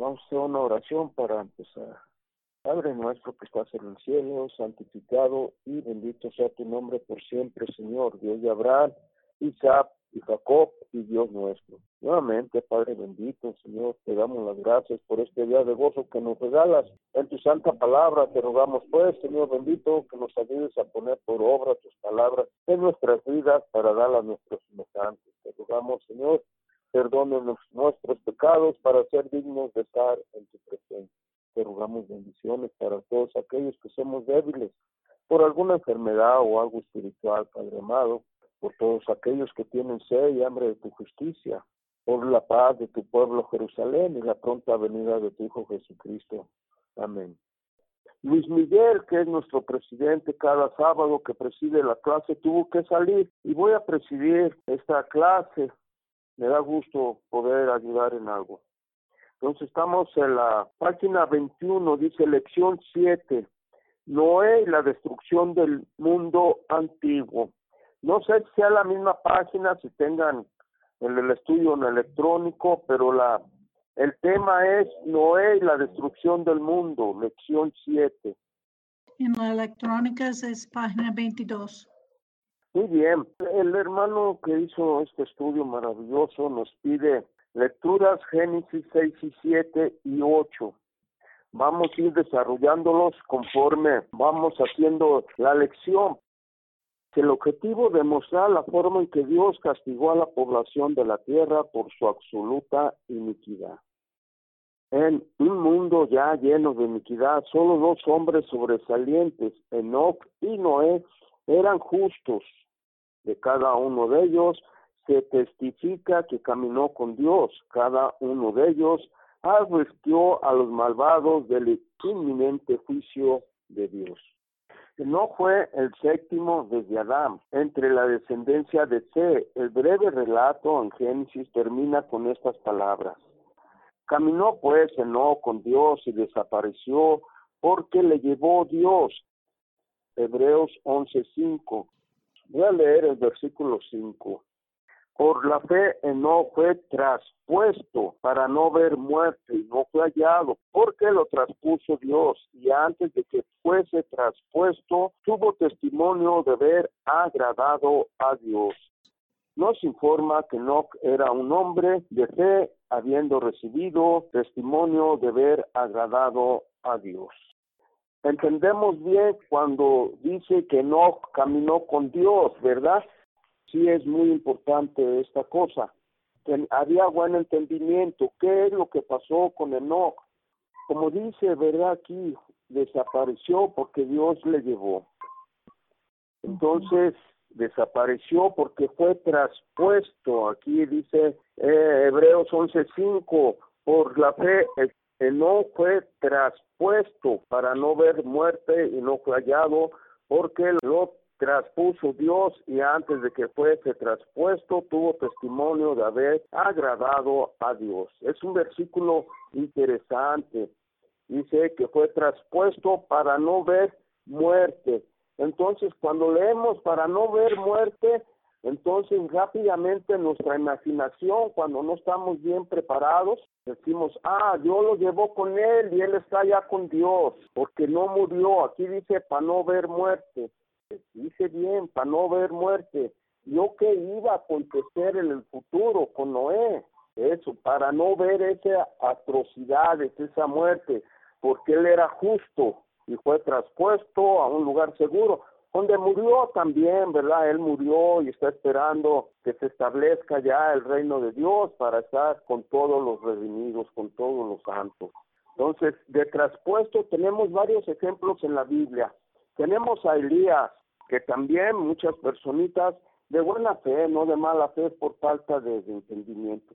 Vamos a hacer una oración para empezar. Padre nuestro que estás en el cielo, santificado y bendito sea tu nombre por siempre, Señor, Dios de Abraham, Isaac y Jacob y Dios nuestro. Nuevamente, Padre bendito, Señor, te damos las gracias por este día de gozo que nos regalas. En tu santa palabra te rogamos pues, Señor bendito, que nos ayudes a poner por obra tus palabras en nuestras vidas para darlas a nuestros semejantes. Te rogamos, Señor, perdónenos nuestros pecados para ser dignos de estar en tu presencia. Te rogamos bendiciones para todos aquellos que somos débiles por alguna enfermedad o algo espiritual, Padre amado, por todos aquellos que tienen sed y hambre de tu justicia, por la paz de tu pueblo Jerusalén y la pronta venida de tu Hijo Jesucristo. Amén. Luis Miguel, que es nuestro presidente cada sábado que preside la clase, tuvo que salir y voy a presidir esta clase. Me da gusto poder ayudar en algo. Entonces estamos en la página 21, dice lección 7. Noé y la destrucción del mundo antiguo. No sé si sea la misma página, si tengan en el estudio en electrónico, pero el tema es Noé y la destrucción del mundo, lección 7. En la electrónica es página 22. Muy bien, el hermano que hizo este estudio maravilloso nos pide lecturas Génesis 6 y 7 y 8. Vamos a ir desarrollándolos conforme vamos haciendo la lección. El objetivo de mostrar la forma en que Dios castigó a la población de la tierra por su absoluta iniquidad. En un mundo ya lleno de iniquidad, solo dos hombres sobresalientes, Enoc y Noé, eran justos. De cada uno de ellos se testifica que caminó con Dios. Cada uno de ellos advirtió a los malvados del inminente juicio de Dios. No fue el séptimo desde Adán, entre la descendencia de Set. El breve relato en Génesis termina con estas palabras. Caminó pues Enoc con Dios y desapareció porque le llevó Dios. Hebreos 11:5. Voy a leer el versículo 5. Por la fe Enoc fue traspuesto para no ver muerte y no fue hallado, porque lo traspuso Dios, y antes de que fuese traspuesto tuvo testimonio de haber agradado a Dios. Nos informa que Enoc era un hombre de fe, habiendo recibido testimonio de haber agradado a Dios. Entendemos bien cuando dice que Enoc caminó con Dios, ¿verdad? Sí es muy importante esta cosa. Había buen entendimiento. ¿Qué es lo que pasó con Enoc? Como dice, ¿verdad? Aquí desapareció porque Dios le llevó. Entonces, desapareció porque fue traspuesto. Aquí dice Hebreos 11:5, por la fe Enoc fue traspuesto para no ver muerte y no fue hallado porque lo traspuso Dios y antes de que fuese traspuesto tuvo testimonio de haber agradado a Dios. Es un versículo interesante. Dice que fue traspuesto para no ver muerte. Entonces, cuando leemos para no ver muerte, entonces rápidamente nuestra imaginación, cuando no estamos bien preparados, decimos, Dios lo llevó con él y él está allá con Dios, porque no murió. Aquí dice para no ver muerte. Dice bien, para no ver muerte. Yo qué iba a acontecer en el futuro con Noé, eso, para no ver esas atrocidades, esa muerte, porque él era justo y fue traspuesto a un lugar seguro, donde murió también, ¿verdad? Él murió y está esperando que se establezca ya el reino de Dios para estar con todos los redimidos, con todos los santos. Entonces, de traspuesto tenemos varios ejemplos en la Biblia. Tenemos a Elías, que también muchas personitas de buena fe, no de mala fe, por falta de entendimiento.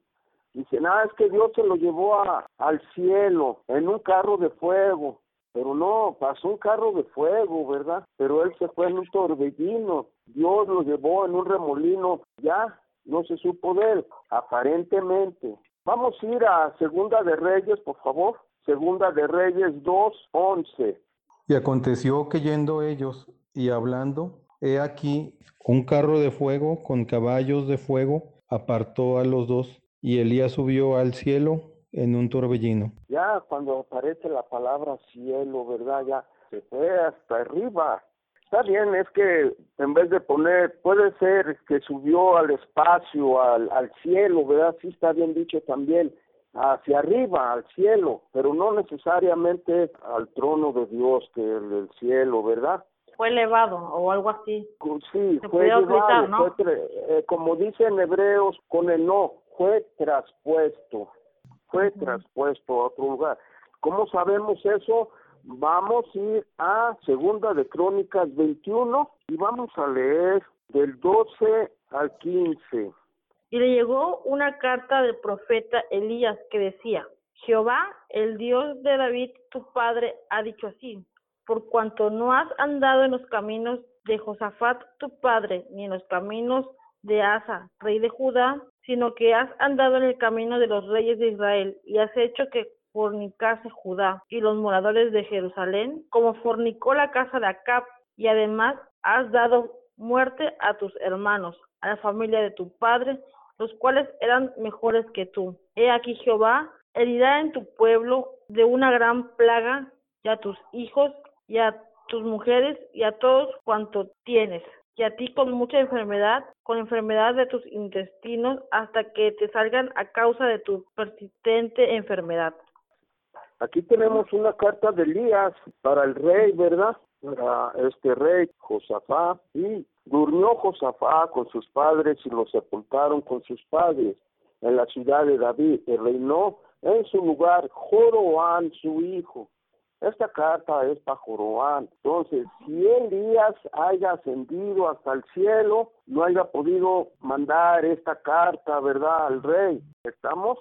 Dicen, es que Dios se lo llevó al cielo en un carro de fuego. Pero no, pasó un carro de fuego, ¿verdad? Pero él se fue en un torbellino. Dios lo llevó en un remolino. Ya no se supo de él, aparentemente. Vamos a ir a Segunda de Reyes, por favor. Segunda de Reyes 2:11. Y aconteció que yendo ellos y hablando, he aquí un carro de fuego con caballos de fuego apartó a los dos, y Elías subió al cielo en un torbellino. Ya cuando aparece la palabra cielo, ¿verdad? Ya se fue hasta arriba. Está bien, es que en vez de poner, puede ser que subió al espacio, al cielo, ¿verdad? Sí está bien dicho también, hacia arriba, al cielo, pero no necesariamente al trono de Dios, que es el cielo, ¿verdad? Fue elevado o algo así. Sí, fue elevado, utilizar, ¿no? Como dice en Hebreos, con Enoc, fue traspuesto a otro lugar. ¿Cómo sabemos eso? Vamos a ir a Segunda de Crónicas 21 y vamos a leer del 12 al 15. Y le llegó una carta del profeta Elías que decía: Jehová, el Dios de David, tu padre, ha dicho así: por cuanto no has andado en los caminos de Josafat, tu padre, ni en los caminos de Asa, rey de Judá, sino que has andado en el camino de los reyes de Israel, y has hecho que fornicase Judá y los moradores de Jerusalén, como fornicó la casa de Acab, y además has dado muerte a tus hermanos, a la familia de tu padre, los cuales eran mejores que tú. He aquí Jehová herirá en tu pueblo de una gran plaga, y a tus hijos, y a tus mujeres, y a todos cuanto tienes, y a ti con mucha enfermedad, con enfermedad de tus intestinos, hasta que te salgan a causa de tu persistente enfermedad. Aquí tenemos una carta de Elías para el rey, ¿verdad? Para este rey, Josafat. Y durmió Josafat con sus padres y lo sepultaron con sus padres en la ciudad de David. Y reinó en su lugar Joroán, su hijo. Esta carta es para Joroán. Entonces, si Elías haya ascendido hasta el cielo, no haya podido mandar esta carta, ¿verdad?, al rey. ¿Estamos?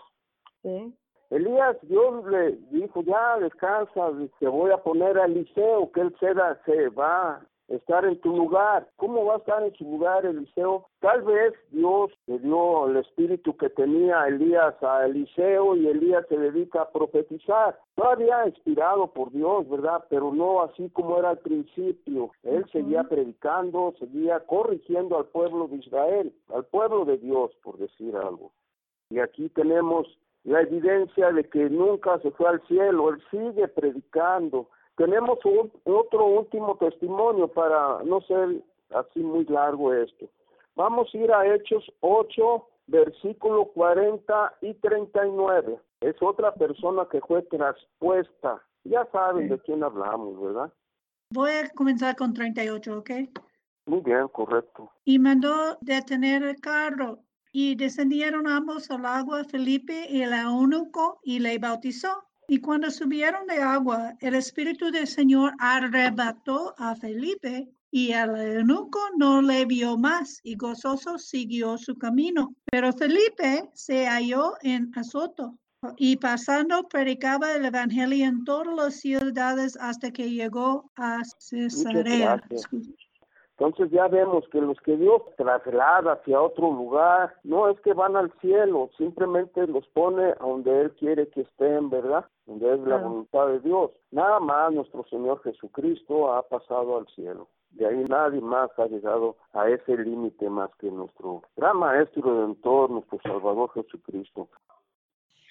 Sí. Elías, Dios le dijo: ya descansa, te voy a poner a Eliseo, que él se va a estar en tu lugar. ¿Cómo va a estar en su lugar Eliseo? Tal vez Dios le dio el espíritu que tenía Elías a Eliseo, y Elías se dedica a profetizar. Todavía inspirado por Dios, ¿verdad? Pero no así como era al principio. Él seguía predicando, seguía corrigiendo al pueblo de Israel, al pueblo de Dios, por decir algo. Y aquí tenemos la evidencia de que nunca se fue al cielo, él sigue predicando. Tenemos otro último testimonio para no ser así muy largo esto. Vamos a ir a Hechos 8, versículo 40 y 39. Es otra persona que fue traspuesta. Ya saben de quién hablamos, ¿verdad? Voy a comenzar con 38, ¿ok? Muy bien, correcto. Y mandó detener el carro. Y descendieron ambos al agua, Felipe y el eunuco, y le bautizó. Y cuando subieron de agua, el Espíritu del Señor arrebató a Felipe, y el eunuco no le vio más, y gozoso siguió su camino. Pero Felipe se halló en Azoto, y pasando predicaba el evangelio en todas las ciudades hasta que llegó a Cesarea. Entonces ya vemos que los que Dios traslada hacia otro lugar, no es que van al cielo, simplemente los pone a donde Él quiere que estén, ¿verdad? Donde es la voluntad de Dios. Nada más nuestro Señor Jesucristo ha pasado al cielo. De ahí nadie más ha llegado a ese límite más que nuestro gran Maestro y Redentor, nuestro Salvador Jesucristo.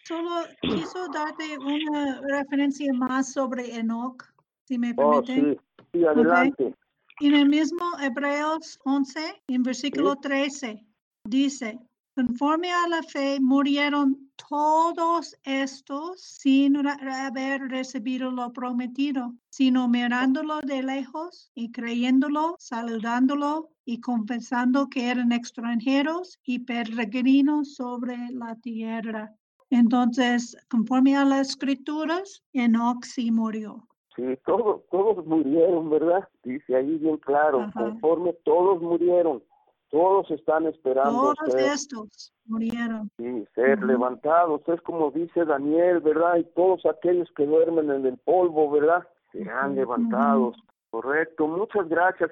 Solo quiso darte una referencia más sobre Enoc, si me permiten. Oh, sí, adelante. Okay. En el mismo Hebreos 11, en versículo 13, dice: conforme a la fe murieron todos estos sin haber recibido lo prometido, sino mirándolo de lejos y creyéndolo, saludándolo y confesando que eran extranjeros y peregrinos sobre la tierra. Entonces, conforme a las escrituras, Enoc sí murió. Sí, todos murieron, ¿verdad? Dice ahí bien claro, Conforme todos murieron, todos están esperando. Todos estos murieron. Sí, ser levantados, es como dice Daniel, ¿verdad? Y todos aquellos que duermen en el polvo, ¿verdad? Serán levantados, correcto. Muchas gracias.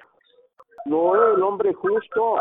Noé, el hombre justo.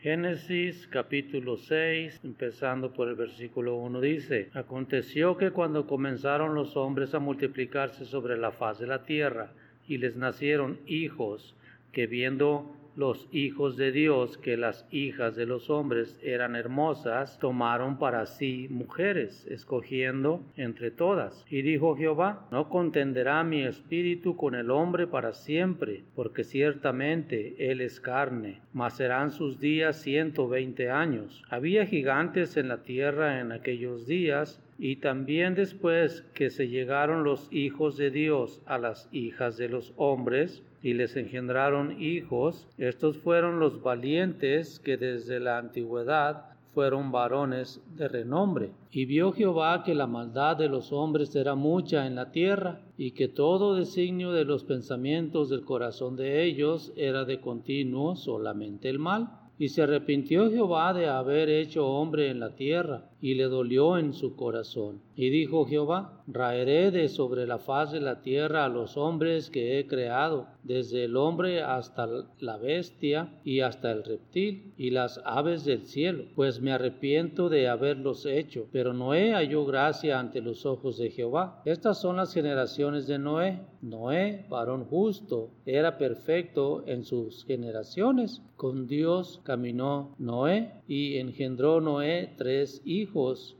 Génesis capítulo 6, empezando por el versículo 1, dice: aconteció que cuando comenzaron los hombres a multiplicarse sobre la faz de la tierra, y les nacieron hijos, que viendo los hijos de Dios, que las hijas de los hombres eran hermosas, tomaron para sí mujeres, escogiendo entre todas. Y dijo Jehová: No contenderá mi espíritu con el hombre para siempre, porque ciertamente él es carne, mas serán sus días 120 años. Había gigantes en la tierra en aquellos días, y también después que se llegaron los hijos de Dios a las hijas de los hombres, y les engendraron hijos, estos fueron los valientes que desde la antigüedad fueron varones de renombre. Y vio Jehová que la maldad de los hombres era mucha en la tierra, y que todo designio de los pensamientos del corazón de ellos era de continuo solamente el mal. Y se arrepintió Jehová de haber hecho hombre en la tierra, y le dolió en su corazón. Y dijo Jehová: Raeré de sobre la faz de la tierra a los hombres que he creado, desde el hombre hasta la bestia y hasta el reptil y las aves del cielo, pues me arrepiento de haberlos hecho. Pero Noé halló gracia ante los ojos de Jehová. Estas son las generaciones de Noé. Noé, varón justo, era perfecto en sus generaciones. Con Dios caminó Noé, y engendró Noé 3 hijos,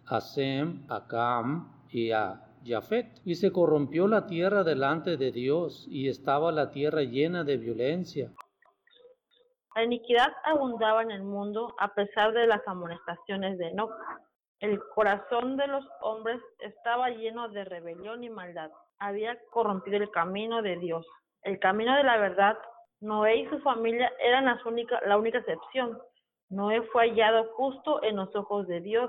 a Sem, a Cam y a Jafet. Y se corrompió la tierra delante de Dios, y estaba la tierra llena de violencia. La iniquidad abundaba en el mundo a pesar de las amonestaciones de Enoc. El corazón de los hombres estaba lleno de rebelión y maldad. Había corrompido el camino de Dios, el camino de la verdad. Noé y su familia eran la única excepción. Noé fue hallado justo en los ojos de Dios.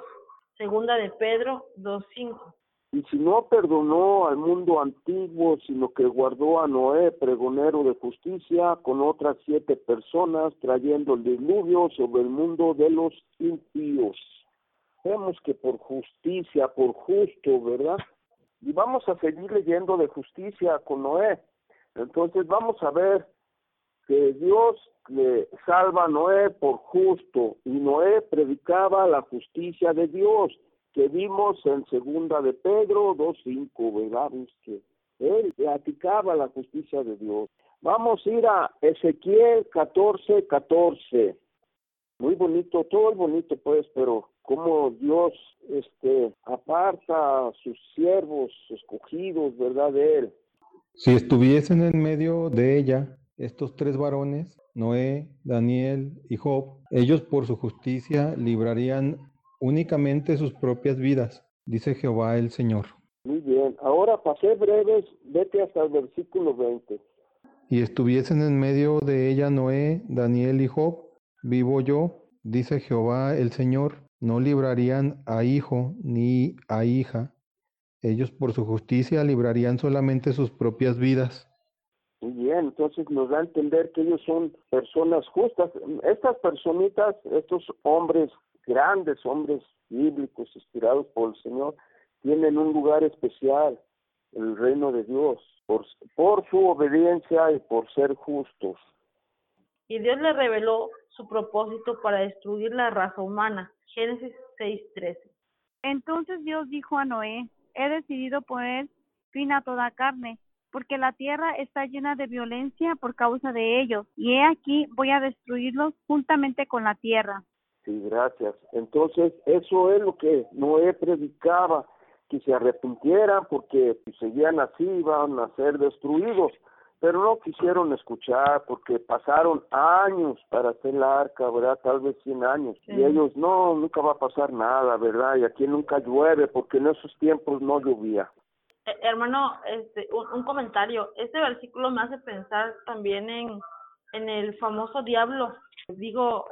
Segunda de Pedro 2:5. Y si no perdonó al mundo antiguo, sino que guardó a Noé, pregonero de justicia, con otras 7 personas, trayendo el diluvio sobre el mundo de los impíos. Vemos que por justicia, por justo, ¿verdad? Y vamos a seguir leyendo de justicia con Noé. Entonces vamos a ver que Dios le salva a Noé por justo, y Noé predicaba la justicia de Dios, que vimos en segunda de Pedro 2:5, ¿verdad? Es que él practicaba la justicia de Dios. Vamos a ir a Ezequiel 14:14. Muy bonito, todo es bonito pues, pero cómo Dios aparta a sus siervos escogidos, ¿verdad? De él. Si estuviesen en medio de ella estos 3 varones, Noé, Daniel y Job, ellos por su justicia librarían únicamente sus propias vidas, dice Jehová el Señor. Muy bien, ahora para ser breves, vete hasta el versículo 20. Y estuviesen en medio de ella Noé, Daniel y Job, vivo yo, dice Jehová el Señor, no librarían a hijo ni a hija. Ellos por su justicia librarían solamente sus propias vidas. Muy bien, entonces nos da a entender que ellos son personas justas. Estas personitas, estos hombres, grandes hombres bíblicos inspirados por el Señor, tienen un lugar especial en el reino de Dios, por su obediencia y por ser justos. Y Dios le reveló su propósito para destruir la raza humana. Génesis 6:13. Entonces Dios dijo a Noé: He decidido poner fin a toda carne, porque la tierra está llena de violencia por causa de ellos, y he aquí voy a destruirlos juntamente con la tierra. Sí, gracias. Entonces, eso es lo que Noé predicaba, que se arrepintieran porque si seguían así iban a ser destruidos, pero no quisieron escuchar porque pasaron años para hacer la arca, ¿verdad? Tal vez 100 años. Sí. Y ellos, no, nunca va a pasar nada, ¿verdad? Y aquí nunca llueve porque en esos tiempos no llovía. Hermano, un comentario. Este versículo me hace pensar también en el famoso diablo. Digo,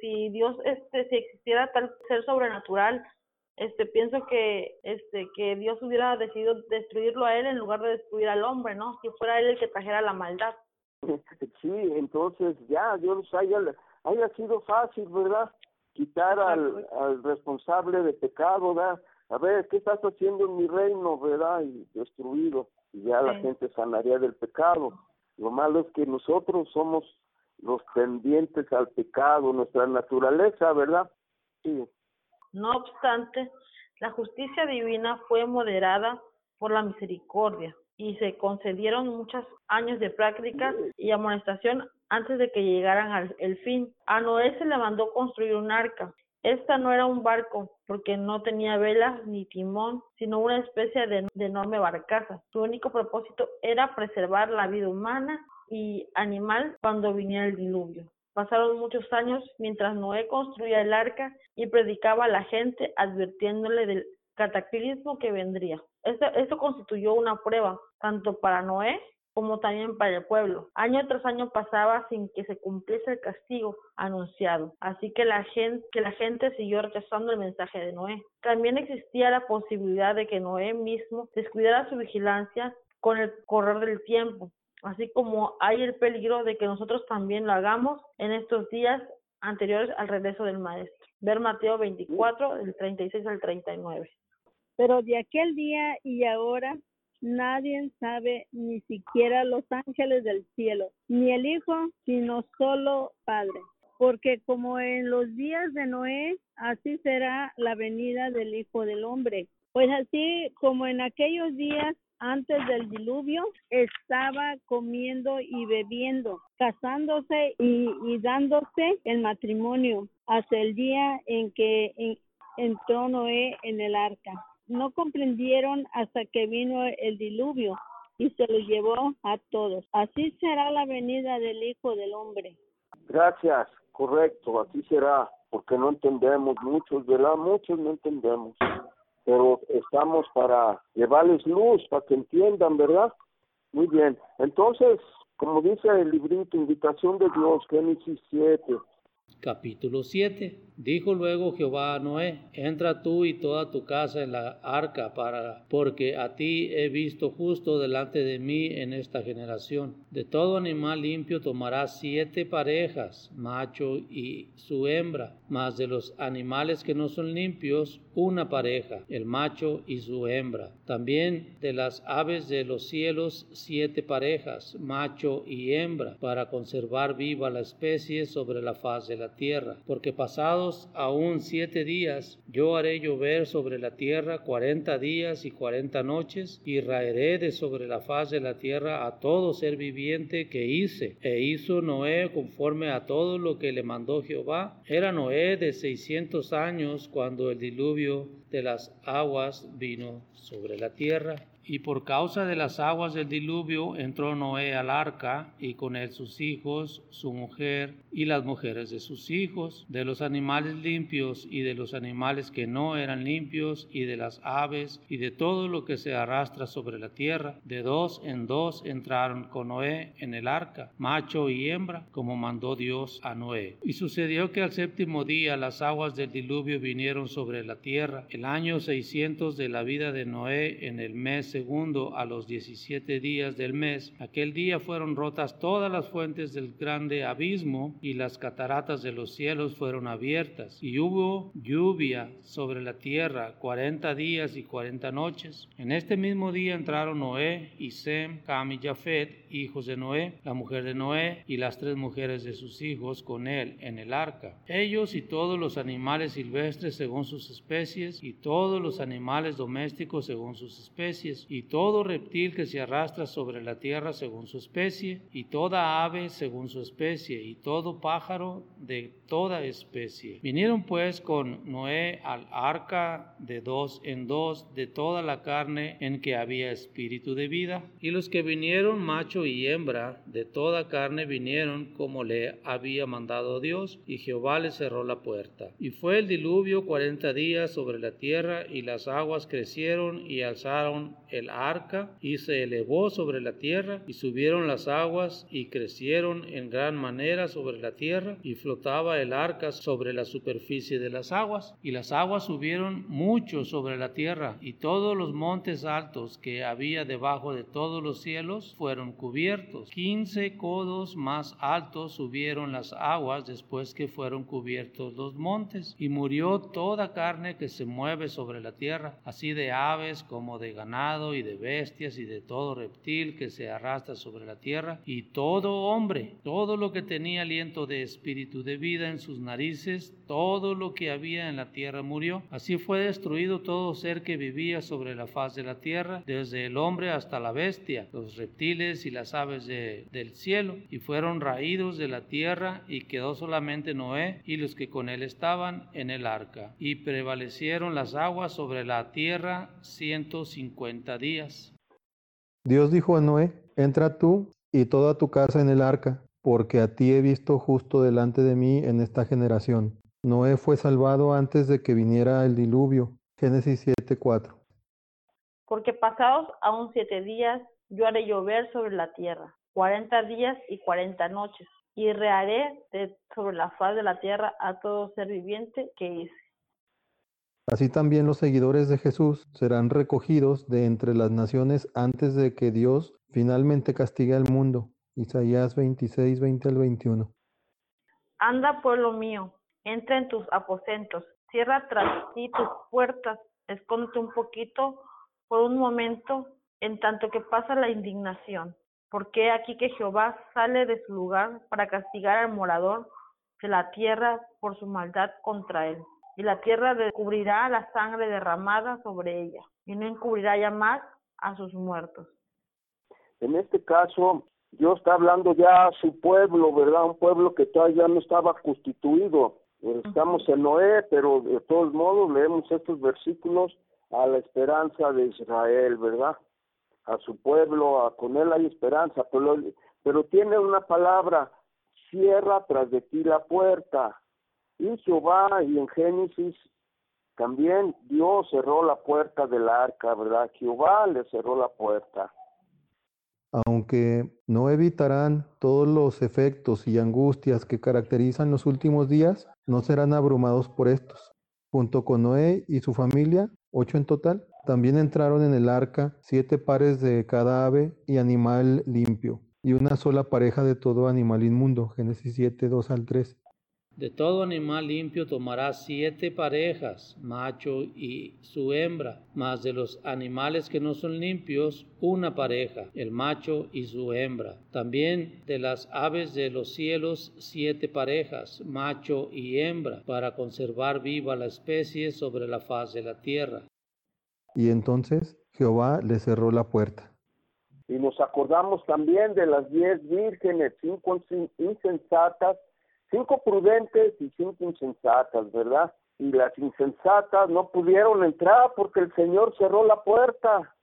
si Dios, si existiera tal ser sobrenatural, pienso que Dios hubiera decidido destruirlo a él en lugar de destruir al hombre, ¿no? Si fuera él el que trajera la maldad. Sí, entonces ya Dios haya sido fácil, ¿verdad? Quitar al responsable de pecado, ¿verdad? A ver, ¿qué estás haciendo en mi reino, verdad? Y destruido. Y ya la gente sanaría del pecado. Lo malo es que nosotros somos los tendientes al pecado, nuestra naturaleza, ¿verdad? Sí. No obstante, la justicia divina fue moderada por la misericordia y se concedieron muchos años de práctica y amonestación antes de que llegaran al fin. A Noé se le mandó construir un arca. Esta no era un barco, porque no tenía velas ni timón, sino una especie de enorme barcaza. Su único propósito era preservar la vida humana y animal cuando viniera el diluvio. Pasaron muchos años mientras Noé construía el arca y predicaba a la gente, advirtiéndole del cataclismo que vendría. Esto constituyó una prueba, tanto para Noé como también para el pueblo. Año tras año pasaba sin que se cumpliese el castigo anunciado, así que la gente siguió rechazando el mensaje de Noé. También existía la posibilidad de que Noé mismo descuidara su vigilancia con el correr del tiempo, así como hay el peligro de que nosotros también lo hagamos en estos días anteriores al regreso del Maestro. Ver Mateo 24, del 36 al 39. Pero de aquel día y ahora nadie sabe, ni siquiera los ángeles del cielo, ni el Hijo, sino solo Padre. Porque como en los días de Noé, así será la venida del Hijo del Hombre. Pues así como en aquellos días antes del diluvio, estaba comiendo y bebiendo, casándose y dándose el matrimonio, hasta el día en que entró Noé en el arca. No comprendieron hasta que vino el diluvio y se los llevó a todos. Así será la venida del Hijo del Hombre. Gracias, correcto, así será, porque no entendemos, muchos, ¿verdad? Muchos no entendemos, pero estamos para llevarles luz, para que entiendan, ¿verdad? Muy bien, entonces, como dice el librito, Invitación de Dios, Génesis 7. Capítulo 7. Dijo luego Jehová a Noé: entra tú y toda tu casa en la arca, porque a ti he visto justo delante de mí en esta generación. De todo animal limpio tomarás 7 parejas, macho y su hembra, mas de los animales que no son limpios, una pareja, el macho y su hembra. También de las aves de los cielos, 7 parejas, macho y hembra, para conservar viva la especie sobre la faz de la tierra. Porque pasados aún 7 días, yo haré llover sobre la tierra 40 días y 40 noches, y raeré de sobre la faz de la tierra a todo ser viviente que hice. E hizo Noé conforme a todo lo que le mandó Jehová. Era Noé de 600 años cuando el diluvio de las aguas vino sobre la tierra. Y por causa de las aguas del diluvio entró Noé al arca, y con él sus hijos, su mujer y las mujeres de sus hijos, de los animales limpios y de los animales que no eran limpios, y de las aves y de todo lo que se arrastra sobre la tierra. De 2 en 2 entraron con Noé en el arca, macho y hembra, como mandó Dios a Noé. Y sucedió que al 7º día las aguas del diluvio vinieron sobre la tierra, el año 600 de la vida de Noé, en el mes segundo, a los 17 días del mes. Aquel día fueron rotas todas las fuentes del grande abismo, y las cataratas de los cielos fueron abiertas, y hubo lluvia sobre la tierra 40 días y 40 noches. En este mismo día entraron Noé y Sem, Cam y Jafet, hijos de Noé, la mujer de Noé y las 3 mujeres de sus hijos con él en el arca, ellos y todos los animales silvestres según sus especies, y todos los animales domésticos según sus especies, y todo reptil que se arrastra sobre la tierra según su especie, y toda ave según su especie, y todo pájaro de toda especie. Vinieron pues con Noé al arca de 2 en 2 de toda la carne en que había espíritu de vida, y los que vinieron, macho y hembra, de toda carne vinieron como le había mandado Dios, y Jehová les cerró la puerta. Y fue el diluvio 40 días sobre la tierra, y las aguas crecieron y alzaron el arca, y se elevó sobre la tierra, y subieron las aguas y crecieron en gran manera sobre la tierra, y flotaba el arca sobre la superficie de las aguas, y las aguas subieron mucho sobre la tierra, y todos los montes altos que había debajo de todos los cielos fueron cubiertos. 15 codos más altos subieron las aguas después que fueron cubiertos los montes, y murió toda carne que se mueve mueve sobre la tierra, así de aves como de ganado y de bestias y de todo reptil que se arrastra sobre la tierra, y todo hombre, todo lo que tenía aliento de espíritu de vida en sus narices, todo lo que había en la tierra murió. Así fue destruido todo ser que vivía sobre la faz de la tierra, desde el hombre hasta la bestia, los reptiles y las aves del cielo, y fueron raídos de la tierra, y quedó solamente Noé y los que con él estaban en el arca, y prevalecieron las aguas sobre la tierra 150 días. Dios dijo a Noé: entra tú y toda tu casa en el arca, porque a ti he visto justo delante de mí en esta generación. Noé fue salvado antes de que viniera el diluvio. Génesis 7:4. Porque pasados aún 7 días, yo haré llover sobre la tierra, 40 días y 40 noches, y reharé sobre la faz de la tierra a todo ser viviente que hice. Así también los seguidores de Jesús serán recogidos de entre las naciones antes de que Dios finalmente castigue al mundo. Isaías 26:20-21. Anda, pueblo mío, entra en tus aposentos, cierra tras ti tus puertas, escóndete un poquito, por un momento, en tanto que pasa la indignación, porque aquí que Jehová sale de su lugar para castigar al morador de la tierra por su maldad contra él, y la tierra descubrirá la sangre derramada sobre ella, y no encubrirá ya más a sus muertos. En este caso, Dios está hablando ya a su pueblo, ¿verdad? Un pueblo que todavía no estaba constituido. Estamos en Noé, pero de todos modos leemos estos versículos a la esperanza de Israel, ¿verdad? A su pueblo, con él hay esperanza, pero tiene una palabra: cierra tras de ti la puerta. Y Jehová, y en Génesis también Dios cerró la puerta del arca, ¿verdad? Jehová le cerró la puerta. Aunque no evitarán todos los efectos y angustias que caracterizan los últimos días, no serán abrumados por estos. Junto con Noé y su familia, 8 en total, también entraron en el arca 7 pares de cada ave y animal limpio, y una sola pareja de todo animal inmundo. Génesis 7:2-3. De todo animal limpio tomarás 7 parejas, macho y su hembra, mas de los animales que no son limpios, una pareja, el macho y su hembra. También de las aves de los cielos, 7 parejas, macho y hembra, para conservar viva la especie sobre la faz de la tierra. Y entonces Jehová le cerró la puerta. Y nos acordamos también de las 10 vírgenes, 5 insensatas, 5 prudentes y 5 insensatas, ¿verdad? Y las insensatas no pudieron entrar porque el Señor cerró la puerta.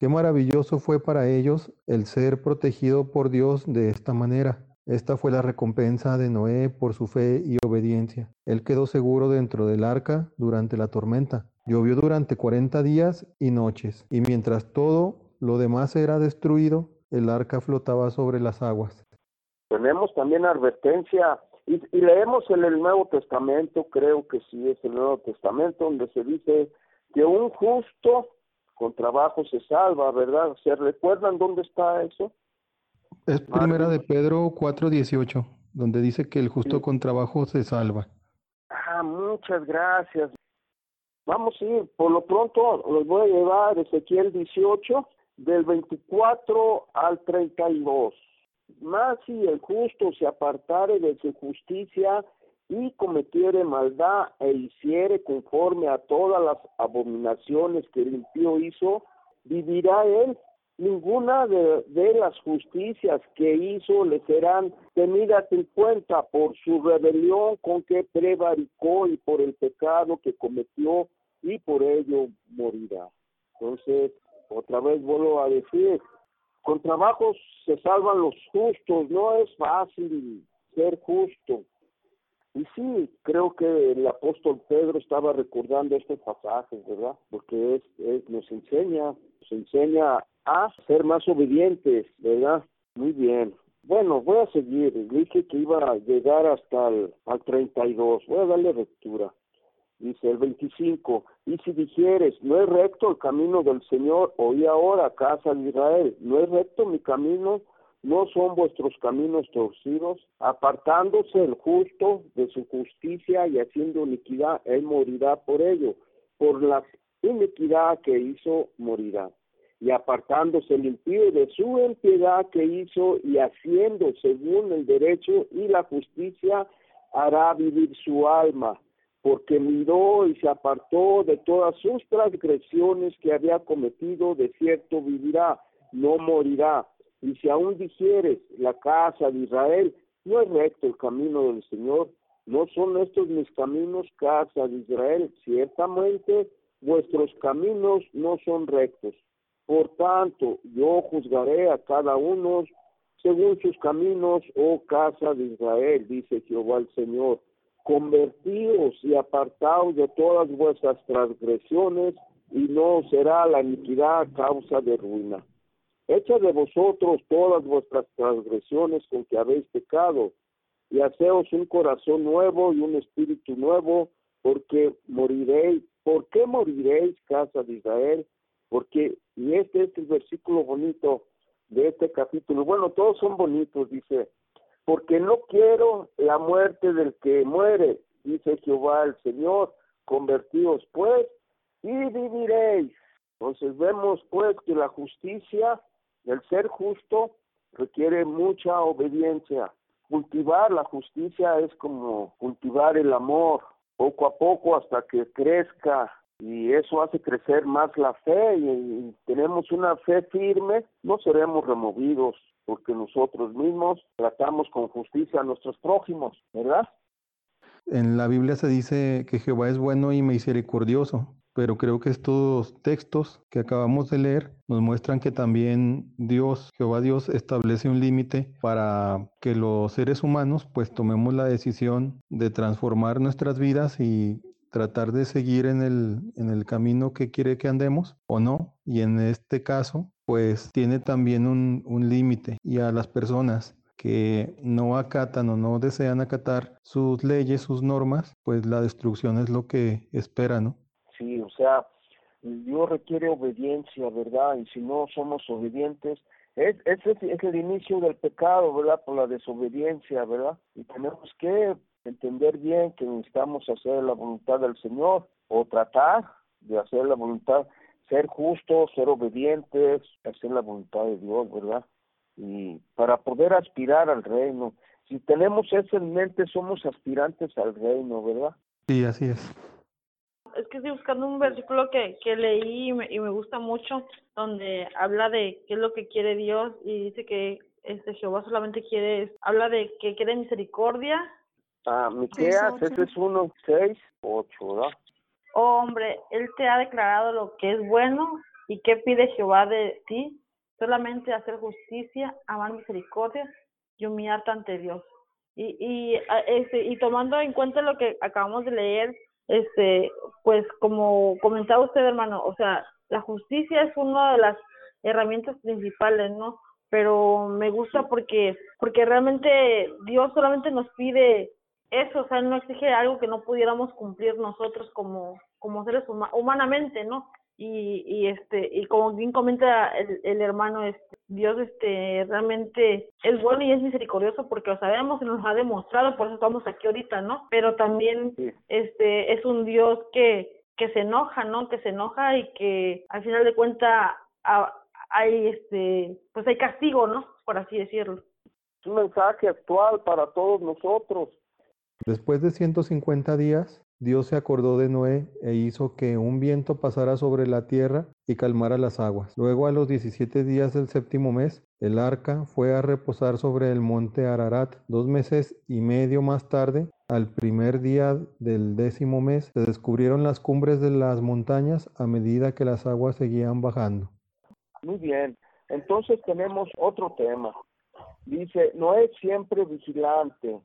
Qué maravilloso fue para ellos el ser protegido por Dios de esta manera. Esta fue la recompensa de Noé por su fe y obediencia. Él quedó seguro dentro del arca durante la tormenta. Llovió durante 40 días y noches, y mientras todo lo demás era destruido, el arca flotaba sobre las aguas. Tenemos también advertencia. Y leemos en el Nuevo Testamento, creo que sí es el Nuevo Testamento, donde se dice que un justo con trabajo se salva, ¿verdad? ¿Se recuerdan dónde está eso? Es Primera de Pedro 4:18, donde dice que el justo con trabajo se salva. Ah, muchas gracias. Vamos a ir, por lo pronto los voy a llevar a Ezequiel 18, del 24 al 32. Mas si el justo se apartare de su justicia y cometiere maldad e hiciere conforme a todas las abominaciones que el impío hizo, vivirá él. Ninguna de las justicias que hizo le serán tenidas en cuenta por su rebelión con que prevaricó y por el pecado que cometió, y por ello morirá. Entonces, otra vez vuelvo a decir, con trabajos se salvan los justos, no es fácil ser justo. Y sí, creo que el apóstol Pedro estaba recordando estos pasajes, ¿verdad? Porque nos enseña a ser más obedientes, ¿verdad? Muy bien. Bueno, voy a seguir. Dije que iba a llegar hasta al 32. Voy a darle lectura. Dice el 25, y si dijeres, no es recto el camino del Señor, oí ahora, casa de Israel, no es recto mi camino, no son vuestros caminos torcidos, apartándose el justo de su justicia y haciendo iniquidad, él morirá por ello. por la iniquidad que hizo morirá, y apartándose el impío de su impiedad que hizo, y haciendo según el derecho y la justicia, hará vivir su alma, porque miró y se apartó de todas sus transgresiones que había cometido, de cierto vivirá, no morirá. Y si aún dijeres, la casa de Israel, no es recto el camino del Señor, no son estos mis caminos, casa de Israel, ciertamente vuestros caminos no son rectos. Por tanto, yo juzgaré a cada uno según sus caminos, oh casa de Israel, dice Jehová el Señor. Convertíos y apartaos de todas vuestras transgresiones, y no será la iniquidad causa de ruina. Echa de vosotros todas vuestras transgresiones con que habéis pecado, y haceos un corazón nuevo y un espíritu nuevo, porque moriréis. ¿Por qué moriréis, casa de Israel? Porque, y este es el versículo bonito de este capítulo, bueno, todos son bonitos, dice, porque no quiero la muerte del que muere, dice Jehová el Señor, convertíos pues, y viviréis. Entonces vemos pues que la justicia, el ser justo, requiere mucha obediencia. Cultivar la justicia es como cultivar el amor, poco a poco hasta que crezca. Y eso hace crecer más la fe, y tenemos una fe firme, no seremos removidos, porque nosotros mismos tratamos con justicia a nuestros prójimos, ¿verdad? En la Biblia se dice que Jehová es bueno y misericordioso, pero creo que estos textos que acabamos de leer nos muestran que también Dios, Jehová Dios, establece un límite para que los seres humanos pues tomemos la decisión de transformar nuestras vidas y tratar de seguir en el camino que quiere que andemos o no. Y en este caso, pues tiene también un límite. Y a las personas que no acatan o no desean acatar sus leyes, sus normas, pues la destrucción es lo que espera, ¿no? Sí, o sea, Dios requiere obediencia, ¿verdad? Y si no somos obedientes, es el inicio del pecado, ¿verdad? Por la desobediencia, ¿verdad? Y tenemos que entender bien que necesitamos hacer la voluntad del Señor, o tratar de hacer la voluntad, ser justos, ser obedientes, hacer la voluntad de Dios, ¿verdad? Y para poder aspirar al reino. Si tenemos eso en mente, somos aspirantes al reino, ¿verdad? Sí, así es. Es que estoy buscando un versículo que leí y me gusta mucho, donde habla de qué es lo que quiere Dios, y dice que Jehová solamente quiere, habla de que quiere misericordia. Ah, Miqueas, ese es 1:6-8, ¿verdad? Oh, hombre, Él te ha declarado lo que es bueno, y qué pide Jehová de ti, solamente hacer justicia, amar misericordia y humillarte ante Dios. Y tomando en cuenta lo que acabamos de leer, pues como comentaba usted, hermano, o sea, la justicia es una de las herramientas principales, ¿no? Pero me gusta porque realmente Dios solamente nos pide eso, o sea, no exige algo que no pudiéramos cumplir nosotros como seres humanamente, ¿no? Y como bien comenta el hermano, Dios realmente es bueno y es misericordioso, porque lo sabemos y nos ha demostrado, por eso estamos aquí ahorita, ¿no? Pero también sí, es un Dios que se enoja, ¿no? Que se enoja y que al final de cuentas hay pues hay castigo, ¿no? Por así decirlo. Es un mensaje actual para todos nosotros. Después de 150 días, Dios se acordó de Noé e hizo que un viento pasara sobre la tierra y calmara las aguas. Luego, a los 17 días del séptimo mes, el arca fue a reposar sobre el monte Ararat. 2 meses y medio más tarde, al primer día del 10º mes, se descubrieron las cumbres de las montañas a medida que las aguas seguían bajando. Muy bien, entonces tenemos otro tema. Dice, Noé siempre vigilante.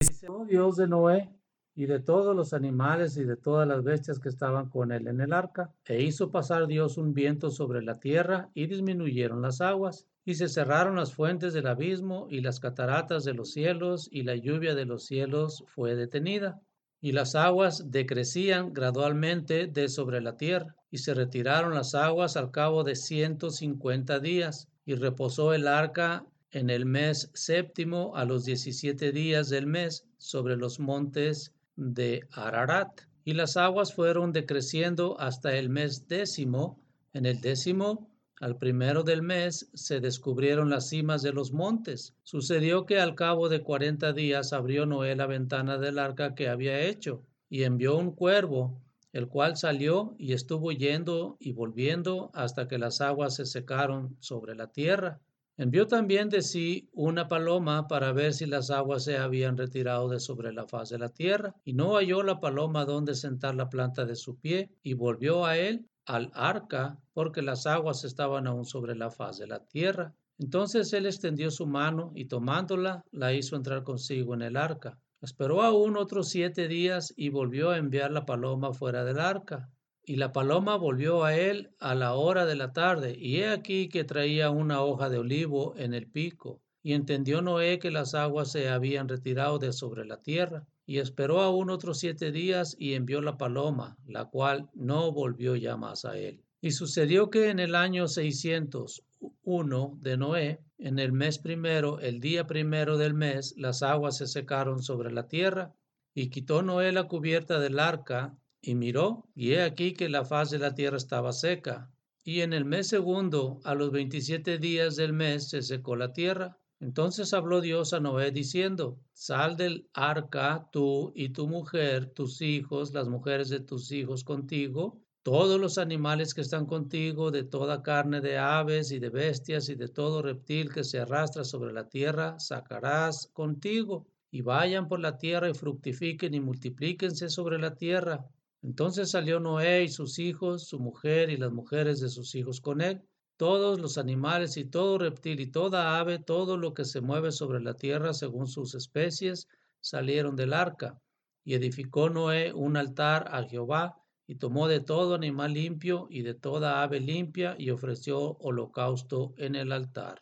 Dice, oh Dios de Noé y de todos los animales y de todas las bestias que estaban con él en el arca, e hizo pasar Dios un viento sobre la tierra, y disminuyeron las aguas, y se cerraron las fuentes del abismo, y las cataratas de los cielos, y la lluvia de los cielos fue detenida. Y las aguas decrecían gradualmente de sobre la tierra, y se retiraron las aguas al cabo de 150 días, y reposó el arca en el mes 7, a los 17 días del mes, sobre los montes de Ararat. y las aguas fueron decreciendo hasta el mes décimo. En el décimo, al primero del mes, se descubrieron las cimas de los montes. Sucedió que al cabo de 40 días abrió Noé la ventana del arca que había hecho, y envió un cuervo, el cual salió y estuvo yendo y volviendo hasta que las aguas se secaron sobre la tierra. Envió también de sí una paloma para ver si las aguas se habían retirado de sobre la faz de la tierra, y no halló la paloma donde sentar la planta de su pie, y volvió a él, al arca, porque las aguas estaban aún sobre la faz de la tierra. Entonces él extendió su mano, y tomándola, la hizo entrar consigo en el arca. Esperó aún otros 7 días, y volvió a enviar la paloma fuera del arca. Y la paloma volvió a él a la hora de la tarde, y he aquí que traía una hoja de olivo en el pico. Y entendió Noé que las aguas se habían retirado de sobre la tierra, y esperó aún otros 7 días, y envió la paloma, la cual no volvió ya más a él. Y sucedió que en el año 601 de Noé, en el mes primero, el día primero del mes, las aguas se secaron sobre la tierra, y quitó Noé la cubierta del arca, y miró, y he aquí que la faz de la tierra estaba seca. Y en el mes segundo, a los 27 días del mes, se secó la tierra. Entonces habló Dios a Noé diciendo, sal del arca tú y tu mujer, tus hijos, las mujeres de tus hijos contigo, todos los animales que están contigo, de toda carne de aves y de bestias y de todo reptil que se arrastra sobre la tierra, sacarás contigo. Y vayan por la tierra y fructifiquen y multiplíquense sobre la tierra. Entonces salió Noé y sus hijos, su mujer y las mujeres de sus hijos con él, todos los animales y todo reptil y toda ave, todo lo que se mueve sobre la tierra según sus especies, salieron del arca. Y edificó Noé un altar a Jehová, y tomó de todo animal limpio y de toda ave limpia, y ofreció holocausto en el altar.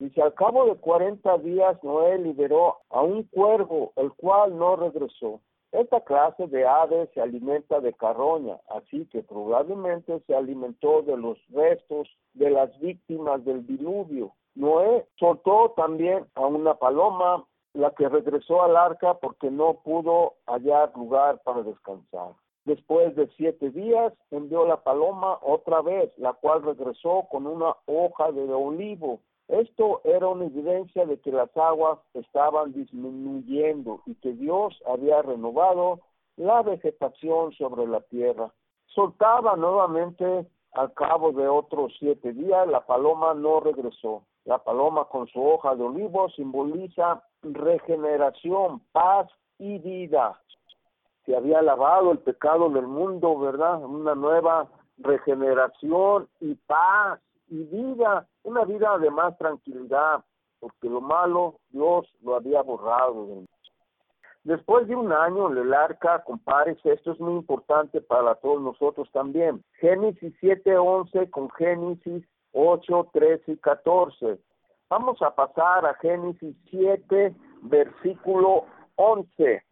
Y si al cabo de 40 días Noé liberó a un cuervo, el cual no regresó. Esta clase de ave se alimenta de carroña, así que probablemente se alimentó de los restos de las víctimas del diluvio. Noé soltó también a una paloma, la que regresó al arca porque no pudo hallar lugar para descansar. Después de 7 días envió la paloma otra vez, la cual regresó con una hoja de olivo. Esto era una evidencia de que las aguas estaban disminuyendo y que Dios había renovado la vegetación sobre la tierra. Soltaba nuevamente al cabo de otros 7 días, la paloma no regresó. La paloma con su hoja de olivo simboliza regeneración, paz y vida. Se había lavado el pecado del mundo, ¿verdad? Una nueva regeneración y paz y vida. Una vida de más tranquilidad, porque lo malo Dios lo había borrado. Después de 1 año en el arca, compares, esto es muy importante para todos nosotros también. Génesis 7:11 con Génesis 8:13 y 14. Vamos a pasar a Génesis 7, versículo 11.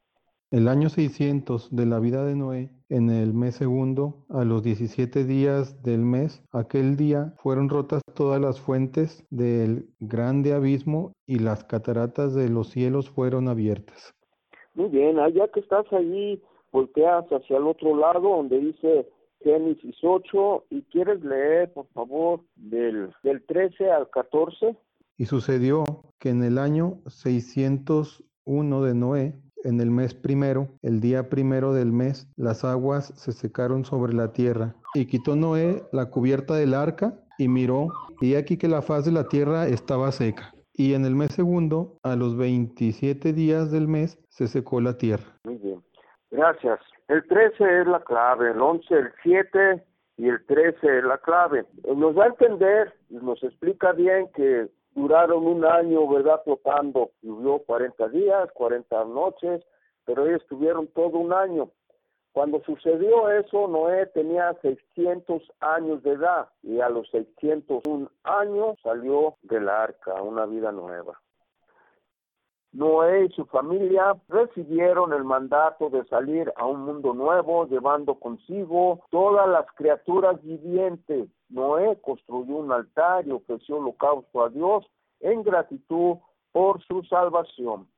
El año 600 de la vida de Noé, en el mes segundo, a los 17 días del mes, aquel día fueron rotas todas las fuentes del grande abismo y las cataratas de los cielos fueron abiertas. Muy bien, allá que estás allí, volteas hacia el otro lado donde dice Génesis 8 y quieres leer, por favor, del 13 al 14. Y sucedió que en el año 601 de Noé, en el mes primero, el día primero del mes, las aguas se secaron sobre la tierra. Y quitó Noé la cubierta del arca, y miró, y aquí que la faz de la tierra estaba seca. Y en el mes segundo, a los 27 días del mes, se secó la tierra. Muy bien, gracias. El 13 es la clave, el 11, el 7 y el 13 es la clave. Nos da a entender, nos explica bien que duraron 1 año, ¿verdad?, flotando. Llovió 40 días, 40 noches, pero ellos estuvieron todo 1 año. Cuando sucedió eso, Noé tenía 600 años de edad, y a los 601 años salió del arca, una vida nueva. Noé y su familia recibieron el mandato de salir a un mundo nuevo, llevando consigo todas las criaturas vivientes. Noé construyó un altar y ofreció holocausto a Dios en gratitud por su salvación.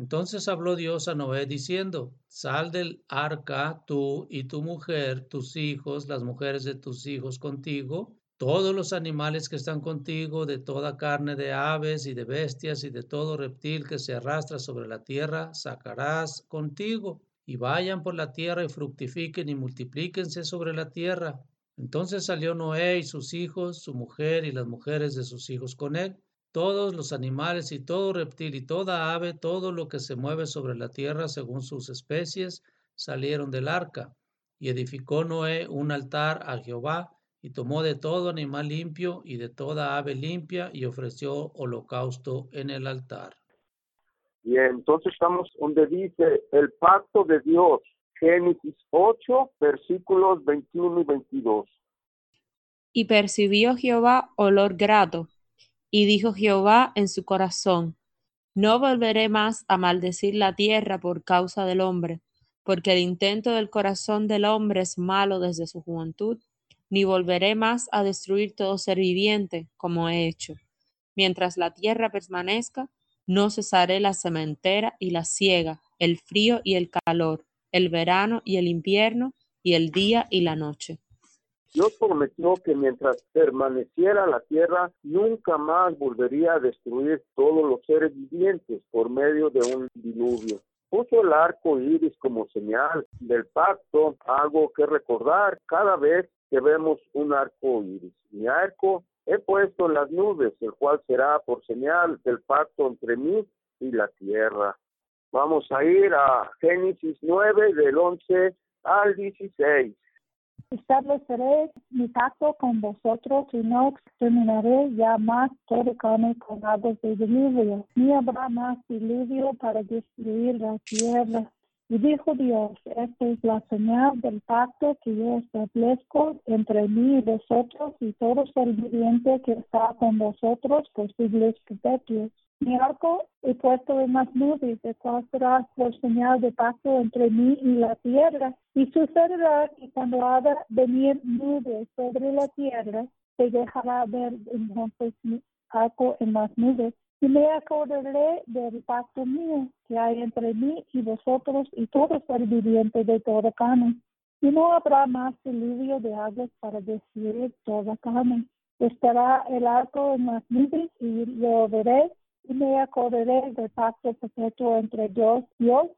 Entonces habló Dios a Noé diciendo, sal del arca tú y tu mujer, tus hijos, las mujeres de tus hijos contigo, todos los animales que están contigo, de toda carne de aves y de bestias y de todo reptil que se arrastra sobre la tierra, sacarás contigo, y vayan por la tierra y fructifiquen y multiplíquense sobre la tierra. Entonces salió Noé y sus hijos, su mujer y las mujeres de sus hijos con él, todos los animales y todo reptil y toda ave, todo lo que se mueve sobre la tierra según sus especies, salieron del arca. Y edificó Noé un altar a Jehová, y tomó de todo animal limpio y de toda ave limpia, y ofreció holocausto en el altar. Y entonces estamos donde dice el pacto de Dios, Génesis 8, versículos 21 y 22. Y percibió Jehová olor grato, y dijo Jehová en su corazón, no volveré más a maldecir la tierra por causa del hombre, porque el intento del corazón del hombre es malo desde su juventud, ni volveré más a destruir todo ser viviente, como he hecho. Mientras la tierra permanezca, no cesaré la sementera y la siega, el frío y el calor, el verano y el invierno, y el día y la noche. Dios prometió que mientras permaneciera la tierra, nunca más volvería a destruir todos los seres vivientes por medio de un diluvio. Puso el arco iris como señal del pacto, algo que recordar cada vez que vemos un arco iris. Mi arco he puesto en las nubes, el cual será por señal del pacto entre mí y la tierra. Vamos a ir a Génesis 9, del 11 al 16. Estableceré mi pacto con vosotros y no exterminaré ya más todo carne con aguas de diluvio, ni habrá más diluvio para destruir la tierra. Y dijo Dios, esta es la señal del pacto que yo establezco entre mí y vosotros y todo ser viviente que está con vosotros por siglos perpetuos. Mi arco he puesto en las nubes, el cual será por señal de pacto entre mí y la tierra. Y sucederá que cuando haga venir nubes sobre la tierra, se dejará ver entonces mi arco en las nubes. Y me acordaré del pacto mío que hay entre mí y vosotros y todo ser viviente de toda carne. Y no habrá más diluvio de aguas para destruir toda carne. Estará el arco en las nubes y lo veré. Y me acordaré del pacto perpetuo entre Dios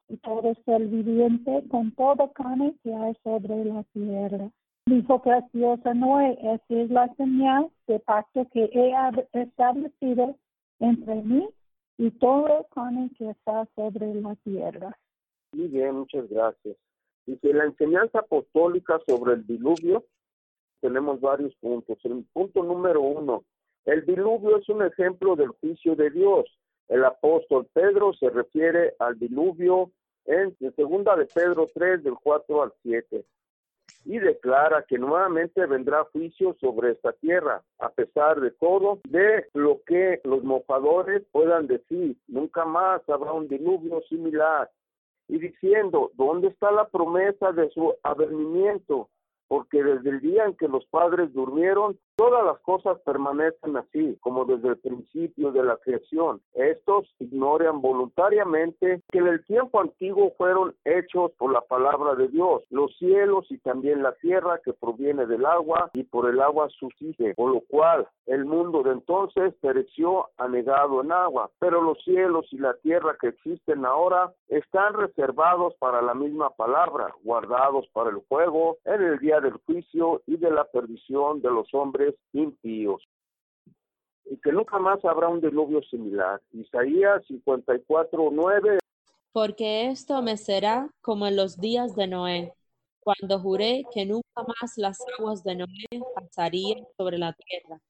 y todo ser viviente con toda carne que hay sobre la tierra. Dijo preciosa Noé, esa es la señal de pacto que he establecido entre mí y todo carne que está sobre la tierra. Muy bien, muchas gracias. Y que la enseñanza apostólica sobre el diluvio, tenemos varios puntos. El punto número 1, el diluvio es un ejemplo del juicio de Dios. El apóstol Pedro se refiere al diluvio en segunda de Pedro 3, del 4 al 7. Y declara que nuevamente vendrá juicio sobre esta tierra, a pesar de todo, de lo que los mofadores puedan decir. Nunca más habrá un diluvio similar. Y diciendo, ¿dónde está la promesa de su advenimiento? Porque desde el día en que los padres durmieron, todas las cosas permanecen así, como desde el principio de la creación. Estos ignoran voluntariamente que en el tiempo antiguo fueron hechos por la palabra de Dios, los cielos y también la tierra que proviene del agua y por el agua subsiste, por lo cual el mundo de entonces pereció anegado en agua. Pero los cielos y la tierra que existen ahora están reservados para la misma palabra, guardados para el fuego en el día del juicio y de la perdición de los hombres impíos, y que nunca más habrá un diluvio similar. Isaías 54:9. Porque esto me será como en los días de Noé, cuando juré que nunca más las aguas de Noé pasarían sobre la tierra.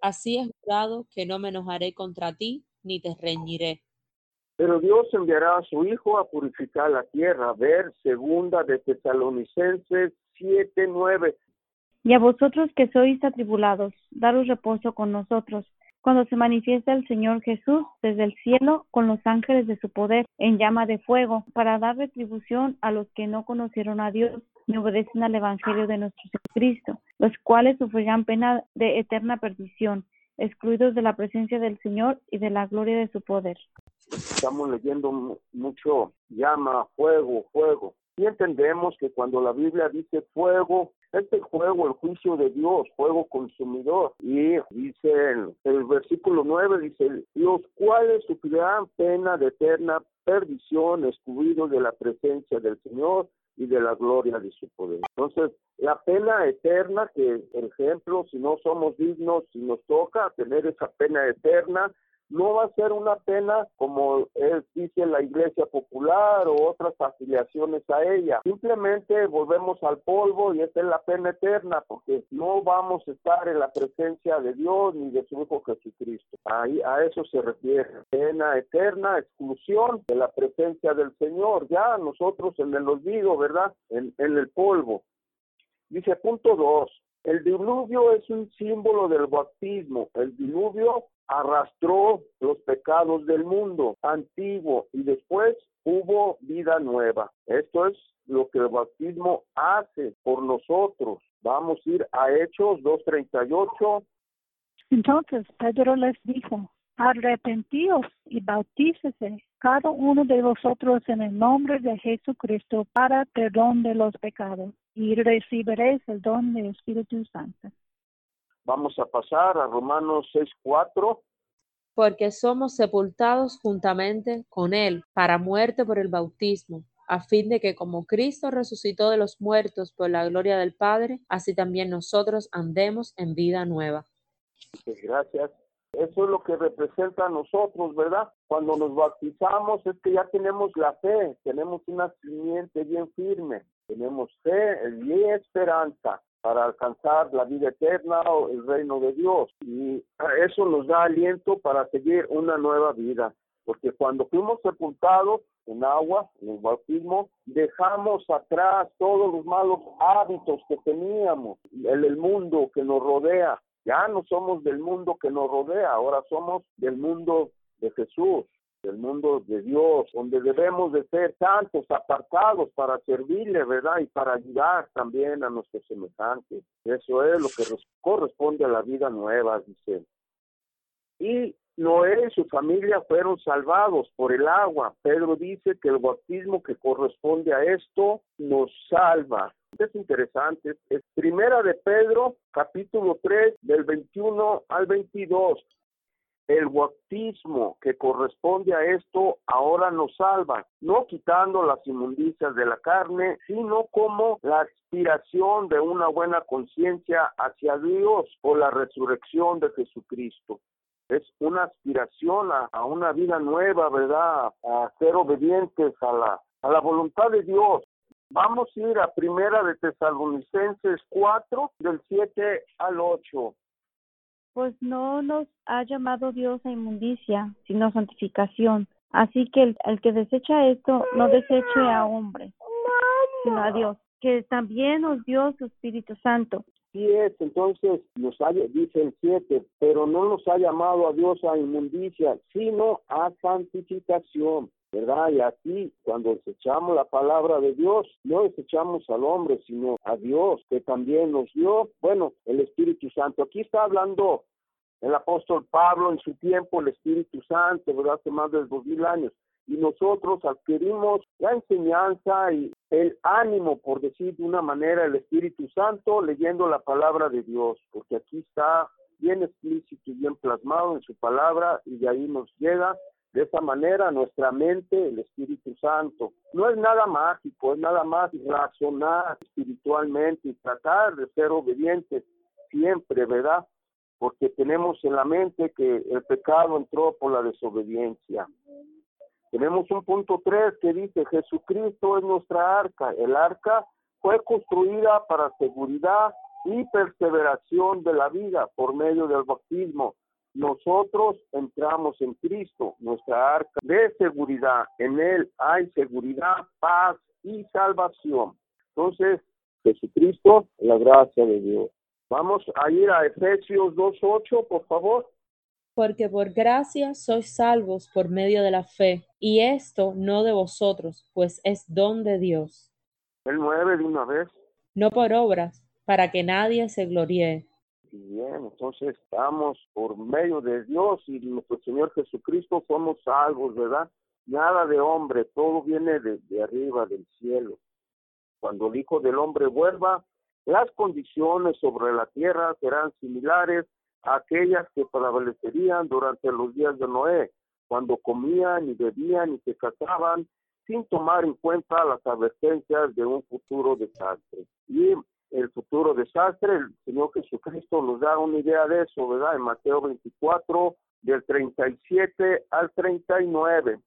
Así he jurado que no me enojaré contra ti, ni te reñiré. Pero Dios enviará a su Hijo a purificar la tierra. Ver segunda de Tesalonicenses 7:9. Y a vosotros que sois atribulados, daros reposo con nosotros, cuando se manifiesta el Señor Jesús desde el cielo con los ángeles de su poder en llama de fuego, para dar retribución a los que no conocieron a Dios ni obedecen al Evangelio de nuestro Jesucristo, los cuales sufrirán pena de eterna perdición, excluidos de la presencia del Señor y de la gloria de su poder. Estamos leyendo mucho llama, fuego, fuego. Y entendemos que cuando la Biblia dice fuego, este fuego, el juicio de Dios, fuego consumidor. Y dice el versículo 9, dice, los cuales sufrirán pena de eterna perdición, excluidos de la presencia del Señor y de la gloria de su poder. Entonces, la pena eterna, que por ejemplo, si no somos dignos, si nos toca tener esa pena eterna, no va a ser una pena como es, dice la Iglesia Popular o otras afiliaciones a ella. Simplemente volvemos al polvo y esta es la pena eterna, porque no vamos a estar en la presencia de Dios ni de su Hijo Jesucristo. Ahí, a eso se refiere. Pena eterna, exclusión de la presencia del Señor. Ya nosotros en el olvido, ¿verdad? En el polvo. Dice punto 2. El diluvio es un símbolo del bautismo. El diluvio arrastró los pecados del mundo antiguo y después hubo vida nueva. Esto es lo que el bautismo hace por nosotros. Vamos a ir a Hechos 2:38. Entonces Pedro les dijo, arrepentíos y bautícese cada uno de vosotros en el nombre de Jesucristo para perdón de los pecados y recibiréis el don del Espíritu Santo. Vamos a pasar a Romanos 6:4. Porque somos sepultados juntamente con él para muerte por el bautismo, a fin de que como Cristo resucitó de los muertos por la gloria del Padre, así también nosotros andemos en vida nueva. Pues gracias. Eso es lo que representa a nosotros, ¿verdad? Cuando nos bautizamos es que ya tenemos la fe, tenemos una simiente bien firme, tenemos fe y esperanza para alcanzar la vida eterna o el reino de Dios. Y eso nos da aliento para seguir una nueva vida. Porque cuando fuimos sepultados en agua, en el bautismo, dejamos atrás todos los malos hábitos que teníamos, el mundo que nos rodea. Ya no somos del mundo que nos rodea, ahora somos del mundo de Jesús, del mundo de Dios, donde debemos de ser santos, apartados para servirle, ¿verdad? Y para ayudar también a nuestros semejantes. Eso es lo que corresponde a la vida nueva, dice. Y Noé y su familia fueron salvados por el agua. Pedro dice que el bautismo que corresponde a esto nos salva. Es interesante. Es primera de Pedro, capítulo 3, del 21 al 22. El bautismo que corresponde a esto ahora nos salva, no quitando las inmundicias de la carne, sino como la aspiración de una buena conciencia hacia Dios por la resurrección de Jesucristo. Es una aspiración a una vida nueva, ¿verdad? A ser obedientes a la voluntad de Dios. Vamos a ir a primera de Tesalonicenses 4, del 7 al 8. Pues no nos ha llamado Dios a inmundicia, sino santificación. Así que el que desecha esto, no deseche a hombre, sino a Dios, que también nos dio su Espíritu Santo. Así es, entonces, dice el 7, pero no nos ha llamado a Dios a inmundicia, sino a santificación, ¿verdad? Y aquí, cuando desechamos la palabra de Dios, no desechamos al hombre, sino a Dios, que también nos dio, bueno, el Espíritu Santo. Aquí está hablando el apóstol Pablo en su tiempo, el Espíritu Santo, ¿verdad? Hace más de 2000 años. Y nosotros adquirimos la enseñanza y el ánimo, por decir de una manera, el Espíritu Santo, leyendo la palabra de Dios, porque aquí está bien explícito y bien plasmado en su palabra, y de ahí nos llega de esa manera nuestra mente, el Espíritu Santo. No es nada mágico, es nada más razonar espiritualmente y tratar de ser obedientes siempre, ¿verdad? Porque tenemos en la mente que el pecado entró por la desobediencia. Tenemos un punto 3 que dice, Jesucristo es nuestra arca. El arca fue construida para seguridad y perseveración de la vida por medio del bautismo. Nosotros entramos en Cristo, nuestra arca de seguridad. En Él hay seguridad, paz y salvación. Entonces, Jesucristo, la gracia de Dios. Vamos a ir a Efesios 2:8, por favor. Porque por gracia sois salvos por medio de la fe, y esto no de vosotros, pues es don de Dios. El 9 de una vez. No por obras, para que nadie se gloríe. Bien, entonces estamos por medio de Dios y nuestro Señor Jesucristo, somos salvos, ¿verdad? Nada de hombre, todo viene de arriba, del cielo. Cuando el Hijo del Hombre vuelva, las condiciones sobre la tierra serán similares a aquellas que prevalecerían durante los días de Noé, cuando comían y bebían y se casaban, sin tomar en cuenta las advertencias de un futuro desastre. Y el futuro desastre, el Señor Jesucristo nos da una idea de eso, ¿verdad? En Mateo 24, del 37 al 39.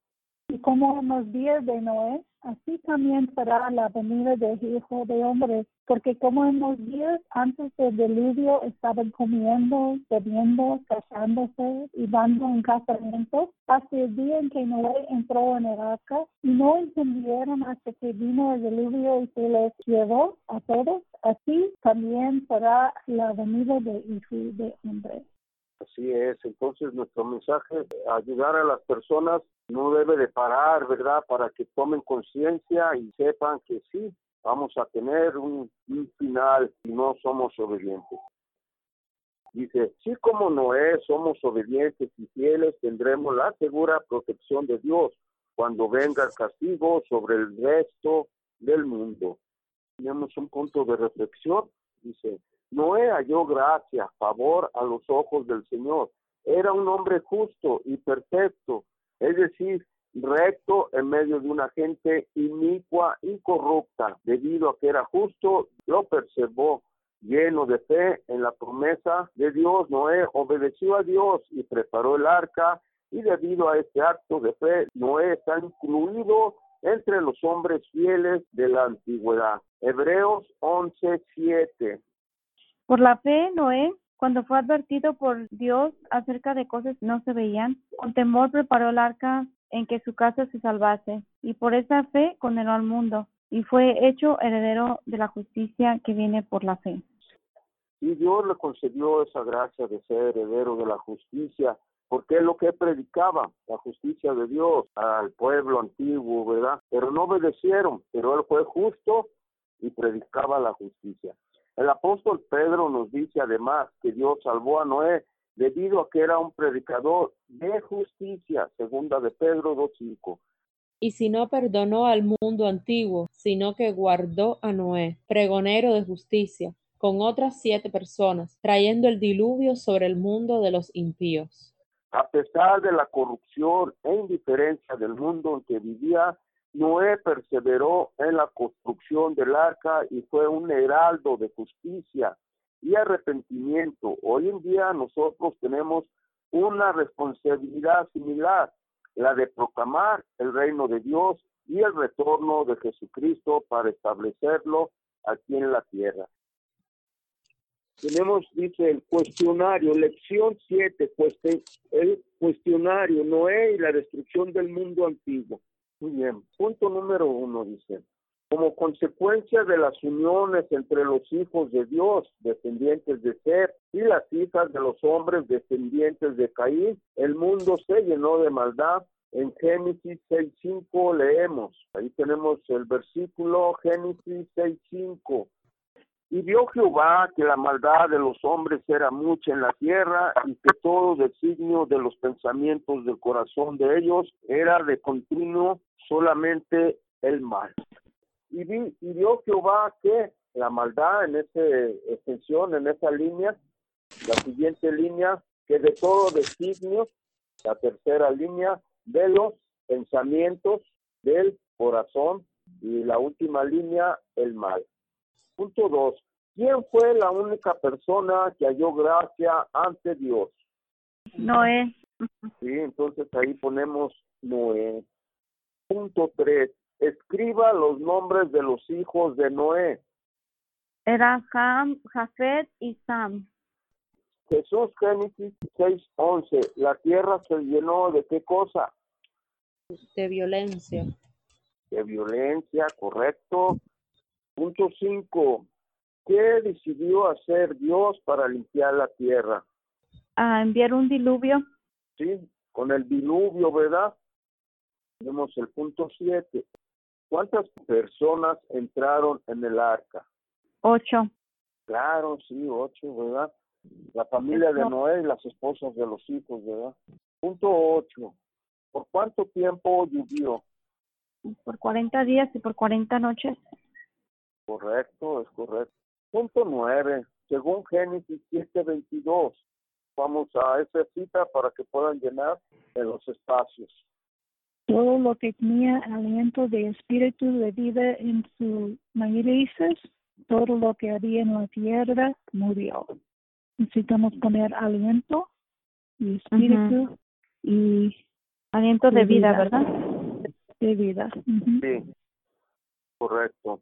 Y como en los días de Noé, así también será la venida del Hijo de Hombre, porque como en los días antes del diluvio estaban comiendo, bebiendo, casándose y dando en casamiento, hasta el día en que Noé entró en el arca, y no entendieron hasta que vino el diluvio y se les llevó a todos, así también será la venida del Hijo de Hombre. Así es, entonces nuestro mensaje, ayudar a las personas, no debe de parar, ¿verdad? Para que tomen conciencia y sepan que sí, vamos a tener un final si no somos obedientes. Dice, sí, como Noé somos obedientes y fieles, tendremos la segura protección de Dios cuando venga el castigo sobre el resto del mundo. Tenemos un punto de reflexión, dice, Noé halló gracia, favor a los ojos del Señor. Era un hombre justo y perfecto, es decir, recto en medio de una gente inicua y corrupta. Debido a que era justo, lo preservó. Lleno de fe en la promesa de Dios, Noé obedeció a Dios y preparó el arca. Y debido a este acto de fe, Noé está incluido entre los hombres fieles de la antigüedad. Hebreos 11:7. Por la fe, Noé, cuando fue advertido por Dios acerca de cosas que no se veían, con temor preparó el arca en que su casa se salvase, y por esa fe condenó al mundo, y fue hecho heredero de la justicia que viene por la fe. Y Dios le concedió esa gracia de ser heredero de la justicia, porque es lo que predicaba, la justicia de Dios al pueblo antiguo, ¿verdad? Pero no obedecieron, pero él fue justo y predicaba la justicia. El apóstol Pedro nos dice además que Dios salvó a Noé debido a que era un predicador de justicia, segunda de Pedro 2:5. Y si no perdonó al mundo antiguo, sino que guardó a Noé, pregonero de justicia, con otras 7 personas, trayendo el diluvio sobre el mundo de los impíos. A pesar de la corrupción e indiferencia del mundo en que vivía, Noé perseveró en la construcción del arca y fue un heraldo de justicia y arrepentimiento. Hoy en día nosotros tenemos una responsabilidad similar, la de proclamar el reino de Dios y el retorno de Jesucristo para establecerlo aquí en la tierra. Tenemos, dice, el cuestionario, lección 7, el cuestionario Noé y la destrucción del mundo antiguo. Muy bien. Punto número 1 dice, como consecuencia de las uniones entre los hijos de Dios, descendientes de Set, y las hijas de los hombres, descendientes de Caín, el mundo se llenó de maldad. En Génesis 6:5 leemos, ahí tenemos el versículo Génesis 6:5. Y vio Jehová que la maldad de los hombres era mucha en la tierra y que todo designio de los pensamientos del corazón de ellos era de continuo solamente el mal. Y vio Jehová que la maldad en esa extensión, en esa línea, la siguiente línea, que de todo designio, la tercera línea, de los pensamientos del corazón y la última línea, el mal. Punto 2. ¿Quién fue la única persona que halló gracia ante Dios? Noé. Sí, entonces ahí ponemos Noé. Punto 3. Escriba los nombres de los hijos de Noé. Eran Cam, Jafet y Sem. Jesús, Génesis 6:11. La tierra se llenó ¿de qué cosa? De violencia. De violencia, correcto. Punto 5. ¿Qué decidió hacer Dios para limpiar la tierra? Enviar un diluvio. Sí, con el diluvio, ¿verdad? Tenemos el punto 7. ¿Cuántas personas entraron en el arca? 8. Claro, sí, 8, ¿verdad? La familia de Noé y las esposas de los hijos, ¿verdad? Punto 8. ¿Por cuánto tiempo llovió? Por 40 días y por 40 noches. Correcto, es correcto. Punto 9. Según Génesis 7:22. Vamos a esa cita para que puedan llenar en los espacios. Todo lo que tenía aliento de espíritu de vida en sus raíces, todo lo que había en la tierra murió. Necesitamos poner aliento y espíritu y aliento de vida, ¿verdad? De vida. Sí, correcto.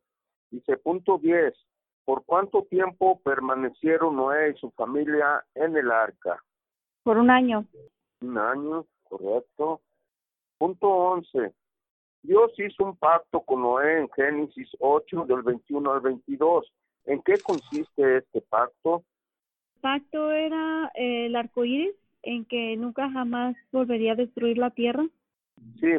Dice punto 10. ¿Por cuánto tiempo permanecieron Noé y su familia en el arca? Por un año. Un año, correcto. Punto 11. Dios hizo un pacto con Noé en Génesis 8, del 21 al 22. ¿En qué consiste este pacto? El pacto era el arco iris, en que nunca jamás volvería a destruir la tierra. Sí.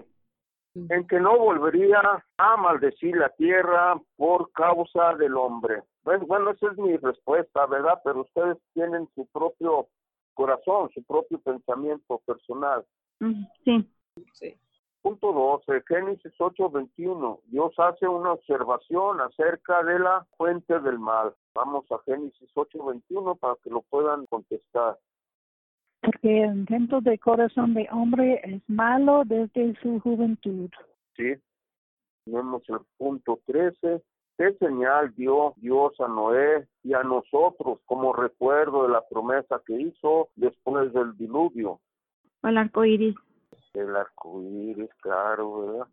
En que no volvería a maldecir la tierra por causa del hombre. Bueno, esa es mi respuesta, ¿verdad? Pero ustedes tienen su propio corazón, su propio pensamiento personal. Sí. Sí. Punto 12, Génesis 8:21. Dios hace una observación acerca de la fuente del mal. Vamos a Génesis 8:21 para que lo puedan contestar. Porque el intento de corazón de hombre es malo desde su juventud. Sí. Vemos el punto 13. ¿Qué señal dio Dios a Noé y a nosotros como recuerdo de la promesa que hizo después del diluvio? El arco iris. El arco iris, claro, ¿verdad?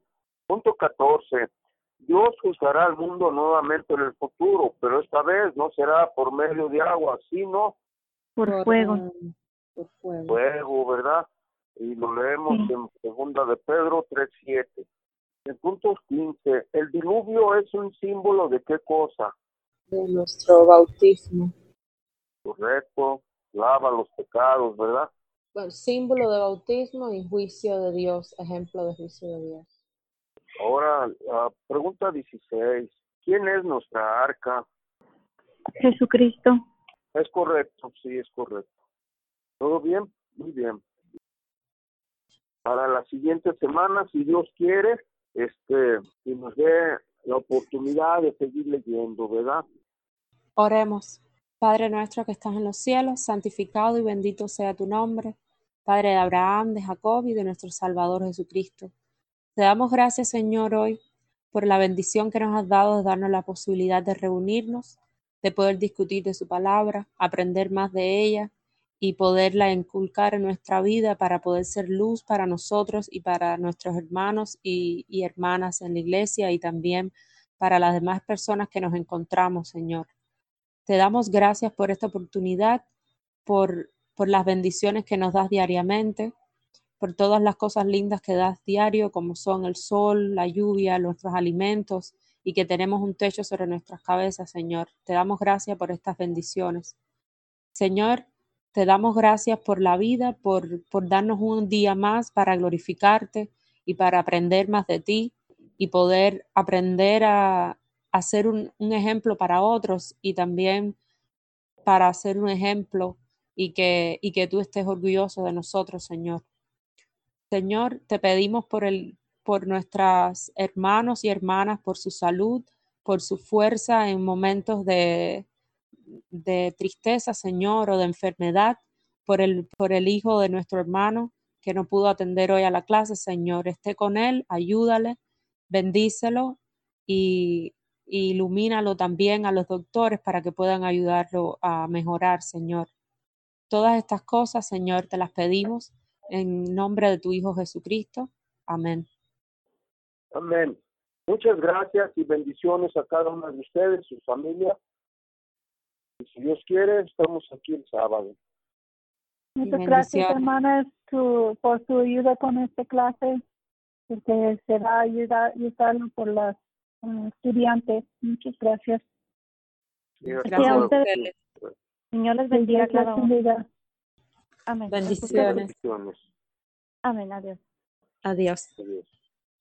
Punto 14. Dios juzgará al mundo nuevamente en el futuro, pero esta vez no será por medio de agua, sino por fuego. Por fuego. Fuego, ¿verdad? Y lo leemos en segunda de Pedro 3:7. En punto 15, el diluvio es un símbolo ¿de qué cosa? De nuestro bautismo. Correcto, lava los pecados, ¿verdad? Bueno, símbolo de bautismo y juicio de Dios, ejemplo de juicio de Dios. Ahora, la pregunta 16, ¿quién es nuestra arca? Jesucristo. Es correcto, sí, es correcto. ¿Todo bien? Muy bien. Para la siguiente semana, si Dios quiere, que nos dé la oportunidad de seguir leyendo, ¿verdad? Oremos. Padre nuestro que estás en los cielos, santificado y bendito sea tu nombre, Padre de Abraham, de Jacob y de nuestro Salvador Jesucristo. Te damos gracias, Señor, hoy por la bendición que nos has dado de darnos la posibilidad de reunirnos, de poder discutir de su palabra, aprender más de ella, y poderla inculcar en nuestra vida para poder ser luz para nosotros y para nuestros hermanos y hermanas en la iglesia y también para las demás personas que nos encontramos, Señor. Te damos gracias por esta oportunidad, por las bendiciones que nos das diariamente, por todas las cosas lindas que das diario, como son el sol, la lluvia, nuestros alimentos y que tenemos un techo sobre nuestras cabezas, Señor. Te damos gracias por estas bendiciones. Señor, te damos gracias por la vida, por darnos un día más para glorificarte y para aprender más de ti y poder aprender a ser un ejemplo para otros y también para ser un ejemplo y que tú estés orgulloso de nosotros, Señor. Señor, te pedimos por nuestros hermanos y hermanas, por su salud, por su fuerza en momentos de tristeza, Señor, o de enfermedad, por el hijo de nuestro hermano que no pudo atender hoy a la clase, Señor. Esté con él, ayúdale, bendícelo y ilumínalo también a los doctores para que puedan ayudarlo a mejorar, Señor. Todas estas cosas, Señor, te las pedimos en nombre de tu Hijo Jesucristo. Amén. Amén. Muchas gracias y bendiciones a cada uno de ustedes, su familia. Si Dios quiere, estamos aquí el sábado. Muchas gracias, hermanas, por su ayuda con esta clase, porque será ayudar por los estudiantes. Muchas gracias. Gracias a ustedes. Señor les bendiga. Gracias. Amén. Bendiciones. Amén. Adiós. Adiós.